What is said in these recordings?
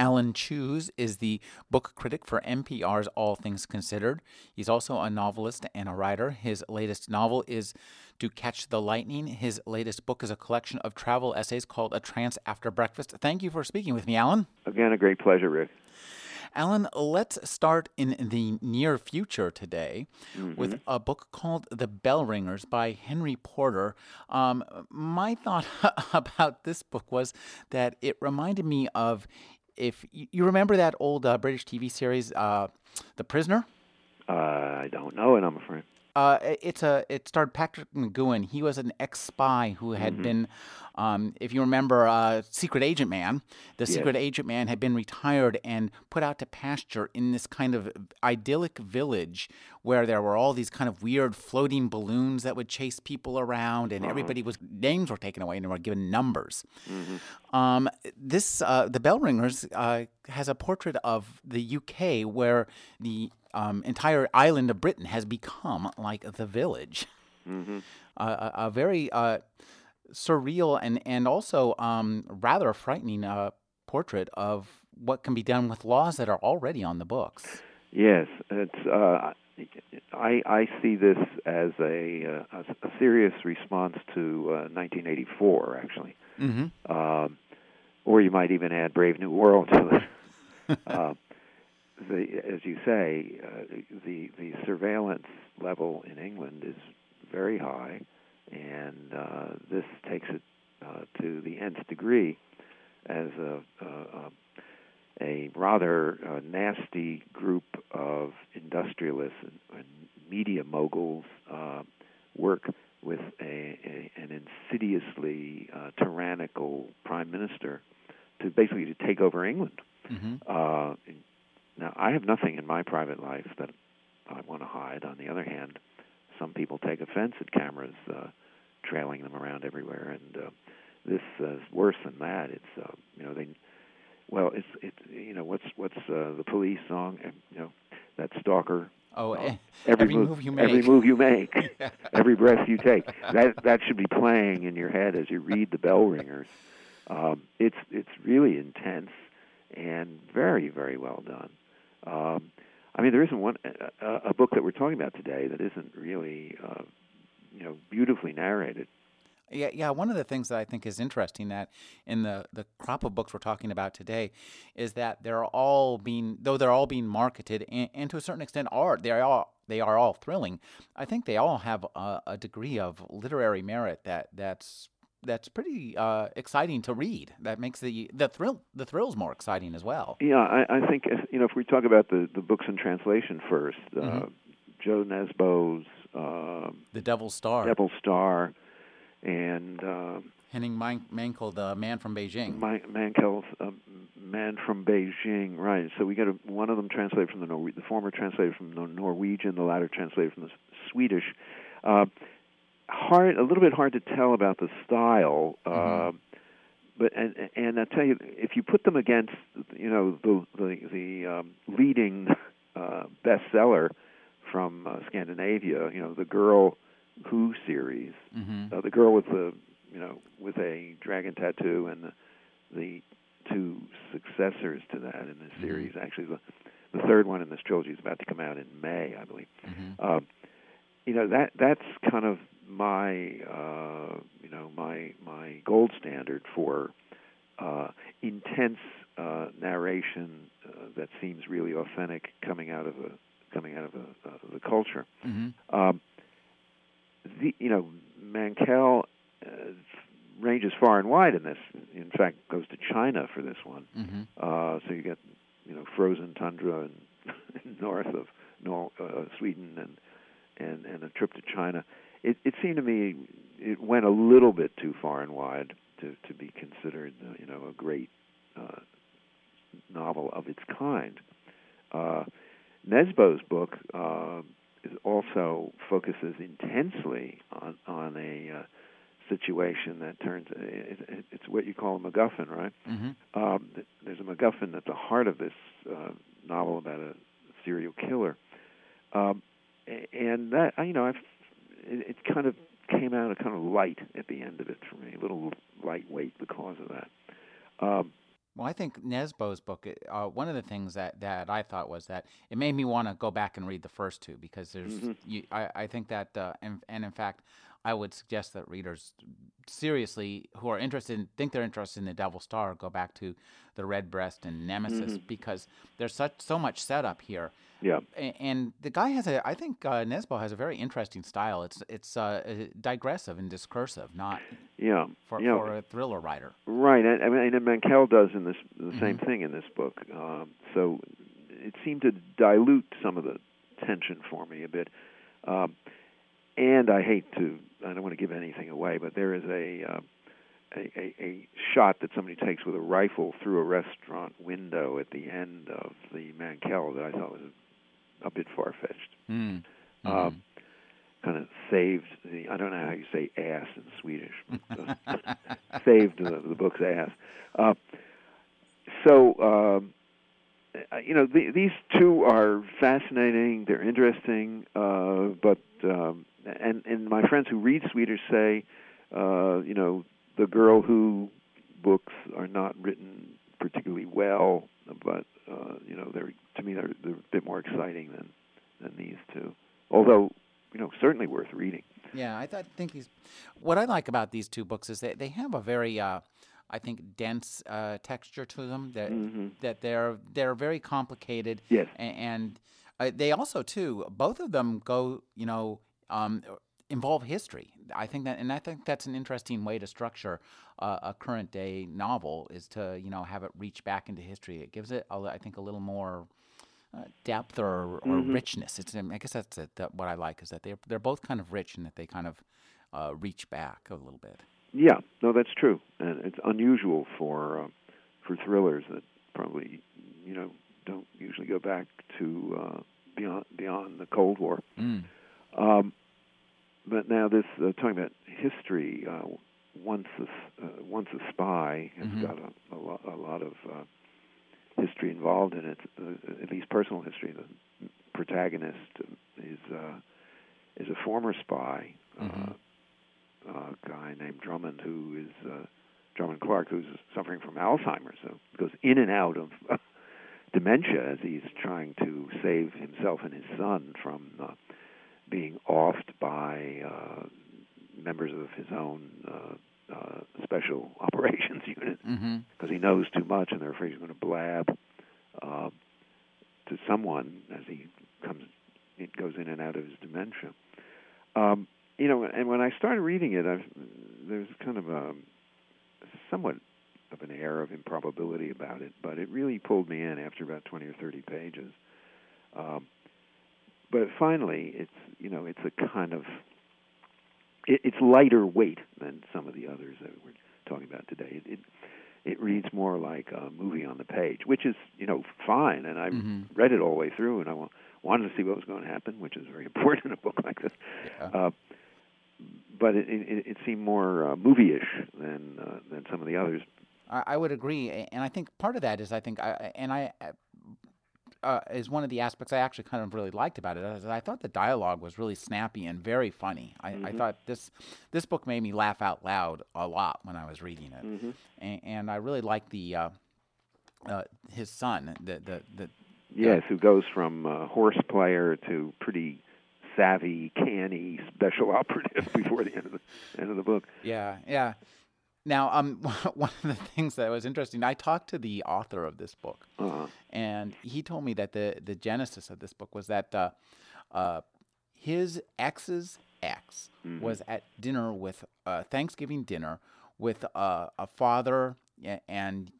Alan Cheuse is the book critic for NPR's All Things Considered. He's also a novelist and a writer. His latest novel is To Catch the Lightning. His latest book is a collection of travel essays called A Trance After Breakfast. Thank you for speaking with me, Alan. Again, a great pleasure, Rick. Alan, let's start in the near future today with a book called The Bell Ringers by Henry Porter. My thought about this book was that it reminded me of, if you remember that old British TV series, The Prisoner? I don't know it, I'm afraid. It starred Patrick McGowan. He was an ex-spy who had been, if you remember, Secret Agent Man. The Secret Agent Man had been retired and put out to pasture in this kind of idyllic village where there were all these kind of weird floating balloons that would chase people around, and everybody was, names were taken away and they were given numbers. This The Bell Ringers has a portrait of the UK where the entire island of Britain has become like the village. A very surreal and also rather frightening portrait of what can be done with laws that are already on the books. Yes, it's I see this as a serious response to 1984, actually. Or you might even add Brave New World to it. As you say, the surveillance level in England is very high, and this takes it to the nth degree as a rather nasty group of industrialists and media moguls work with an insidiously tyrannical prime minister to basically to take over England. Now, I have nothing in my private life that I want to hide. On the other hand, some people take offense at cameras trailing them around everywhere, and this is worse than that. It's what's the police song? You know, that stalker. Oh, every move you make. Every move you make, every breath you take. That should be playing in your head as you read The Bell Ringers. It's really intense and very, very well done. I mean, there isn't one a book that we're talking about today that isn't really, beautifully narrated. Yeah. One of the things that I think is interesting that in the crop of books we're talking about today is that they're all being marketed and to a certain extent they are all thrilling. I think they all have a degree of literary merit that's pretty exciting to read. That makes the thrills more exciting as well. Yeah, I think if we talk about the books in translation first, Joe Nesbo's The Devil's Star, and Henning Mankell, The Man from Beijing. Mankell's Man from Beijing, right? So we got one of them translated from the former translated from the Norwegian, the latter translated from the Swedish. A little bit hard to tell about the style, but I tell you, if you put them against the leading bestseller from Scandinavia, the Girl Who series, the girl with with a dragon tattoo, and the two successors to that in this series, actually the third one in this trilogy is about to come out in May, I believe. That's kind of my my gold standard for intense narration that seems really authentic coming out of the culture. Mankell ranges far and wide in this. In fact, goes to China for this one. So you get frozen tundra and north of Sweden and a trip to China. It seemed to me it went a little bit too far and wide to be considered, a great novel of its kind. Nesbo's book also focuses intensely on a situation that turns. It's what you call a MacGuffin, right? Mm-hmm. There's a MacGuffin at the heart of this novel about a serial killer, and that it kind of came out kind of light at the end of it for me, a little lightweight because of that. Well, I think Nesbo's book, one of the things that I thought was that it made me want to go back and read the first two, because there's, mm-hmm. I think that, and in fact, I would suggest that readers seriously who are interested in The Devil's Star, go back to The Redbreast and Nemesis, mm-hmm. because there's so much setup here. Yeah. And the guy I think Nesbo has a very interesting style. It's digressive and discursive, not for a thriller writer. Right. I mean, and Mankell does in this the same mm-hmm. thing in this book. So it seemed to dilute some of the tension for me a bit. And I don't want to give anything away, but there is a shot that somebody takes with a rifle through a restaurant window at the end of the Mankell that I thought was a bit far-fetched. Mm. Mm-hmm. Kind of saved I don't know how you say ass in Swedish. But, saved the book's ass. These two are fascinating. They're interesting, but my friends who read Swedish say, the girl who books are not written particularly well, but they're a bit more exciting than these two. Although, certainly worth reading. Yeah, what I like about these two books is that they have a very I think dense texture to them, that mm-hmm. that they're very complicated. Yes. And they also too, both of them go involve history. I think that's an interesting way to structure a current day novel, is to have it reach back into history. It gives it a little more depth or mm-hmm. richness. I guess that's it, that what I like is that they're both kind of rich, and that they kind of reach back a little bit. Yeah, no, that's true, and it's unusual for thrillers that probably don't usually go back to beyond the Cold War. Mm. But now this talking about history, Once a Spy has mm-hmm. got a lot of history involved in it, at least personal history. The protagonist is a former spy. Mm-hmm. A guy named Drummond, who is Drummond Clark, who's suffering from Alzheimer's, so goes in and out of dementia as he's trying to save himself and his son from being offed by members of his own special operations unit, because mm-hmm. he knows too much, and they're afraid he's going to blab to someone as he goes in and out of his dementia. And when I started reading it, there's kind of somewhat of an air of improbability about it, but it really pulled me in after about 20 or 30 pages. But finally, it's a kind of it's lighter weight than some of the others that we're talking about today. It reads more like a movie on the page, which is fine, and I mm-hmm. read it all the way through, and I wanted to see what was going to happen, which is very important in a book like this. Yeah. But it seemed more movie-ish than some of the others. I would agree, and I think part of that is is one of the aspects I actually kind of really liked about it. I thought the dialogue was really snappy and very funny. Mm-hmm. I thought this book made me laugh out loud a lot when I was reading it, mm-hmm. and I really liked the his son, the yes, who goes from horse player to pretty savvy, canny special operative before the end of the book. Yeah. Now, one of the things that was interesting, I talked to the author of this book, uh-huh. and he told me that the genesis of this book was that his ex's ex mm-hmm. was at dinner with Thanksgiving dinner with a father and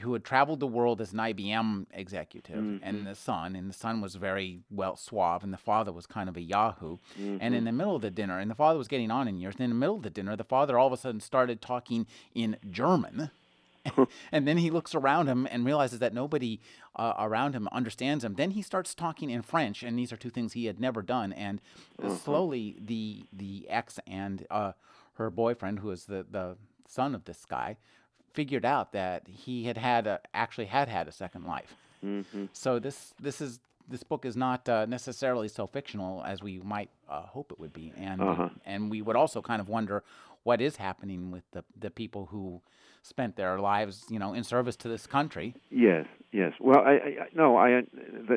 who had traveled the world as an IBM executive, mm-hmm. and the son was very well suave, and the father was kind of a yahoo. Mm-hmm. And in the middle of the dinner, and the father was getting on in years, and in the middle of the dinner, the father all of a sudden started talking in German And then he looks around him and realizes that nobody around him understands him. Then he starts talking in French, and these are two things he had never done. And slowly the ex and her boyfriend, who is the son of this guy, figured out that he had had a second life. Mm-hmm. So this book is not necessarily so fictional as we might hope it would be, and we would also kind of wonder what is happening with the people who spent their lives, in service to this country. Yes. Well,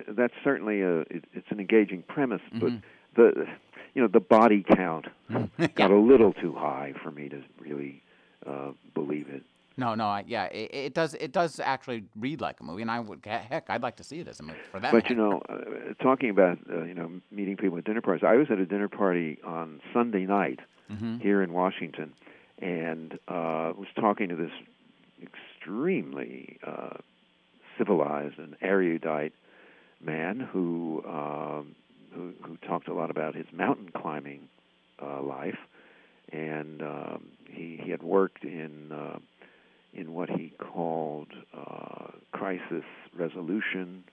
that's certainly it's an engaging premise, but the body count got a little too high for me to really believe it. It does actually read like a movie, and I'd like to see it as a movie for that. But, talking about, meeting people at dinner parties, I was at a dinner party on Sunday night here in Washington, and was talking to this extremely civilized and erudite man who talked a lot about his mountain climbing life, and he had worked in what he called crisis resolution,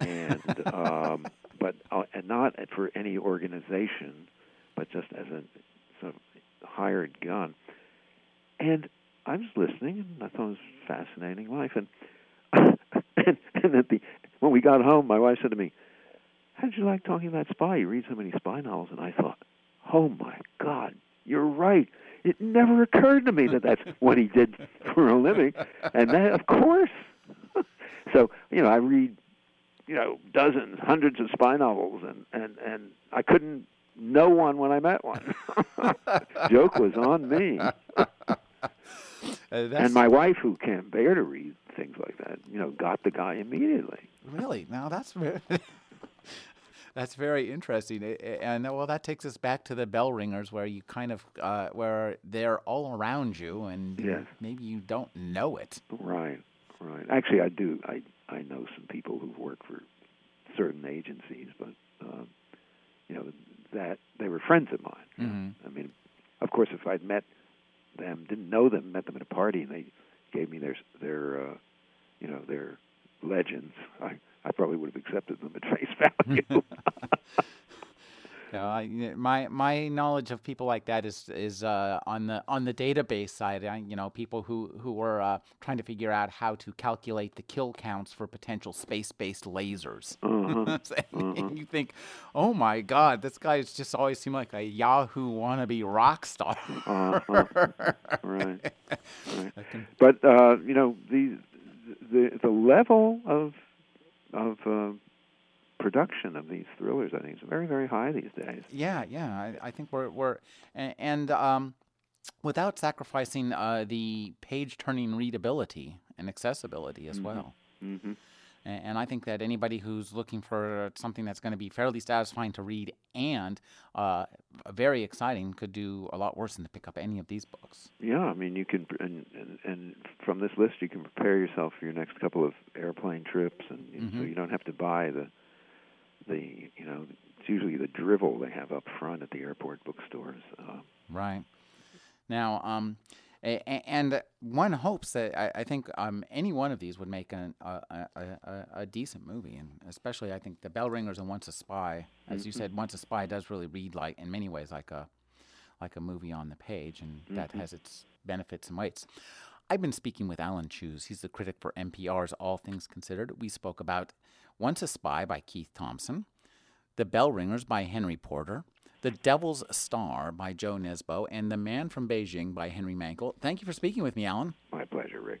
and and not for any organization, but just as a sort of hired gun. And I was listening, and I thought it was a fascinating life. And when we got home, my wife said to me, "How did you like talking about spy? You read so many spy novels." And I thought, "Oh my God, you're right." It never occurred to me that that's what he did for a living, and that, of course. So, I read, dozens, hundreds of spy novels, and I couldn't know one when I met one. Joke was on me. And my wife, who can't bear to read things like that, got the guy immediately. Really? Now that's That's very interesting, and that takes us back to The Bell Ringers, where you kind of where they're all around you, and maybe you don't know it. Right. Actually, I do. I know some people who've worked for certain agencies, but that they were friends of mine. Mm-hmm. I mean, of course, if I'd met them, didn't know them, met them at a party, and they gave me their legends, I probably would have accepted them at face value. My knowledge of people like that is on the database side. People who were trying to figure out how to calculate the kill counts for potential space-based lasers. And you think, oh my God, this guy just always seemed like a Yahoo wannabe rock star. Right. But the level of production of these thrillers, I think, is very, very high these days. I think we're without sacrificing the page-turning readability and accessibility as well. Mm-hmm. And I think that anybody who's looking for something that's going to be fairly satisfying to read and very exciting could do a lot worse than to pick up any of these books. Yeah, I mean, you can, and from this list, you can prepare yourself for your next couple of airplane trips, and so you don't have to buy the it's usually the drivel they have up front at the airport bookstores. Right. Now, and one hopes that I think any one of these would make a decent movie, and especially I think The Bell Ringers and Once a Spy, as you said, Once a Spy does really read like in many ways like a movie on the page, and that has its benefits and weights. I've been speaking with Alan Cheuse. He's the critic for NPR's All Things Considered. We spoke about Once a Spy by Keith Thompson, The Bell Ringers by Henry Porter, The Devil's Star by Joe Nesbo, and The Man from Beijing by Henning Mankell. Thank you for speaking with me, Alan. My pleasure, Rick.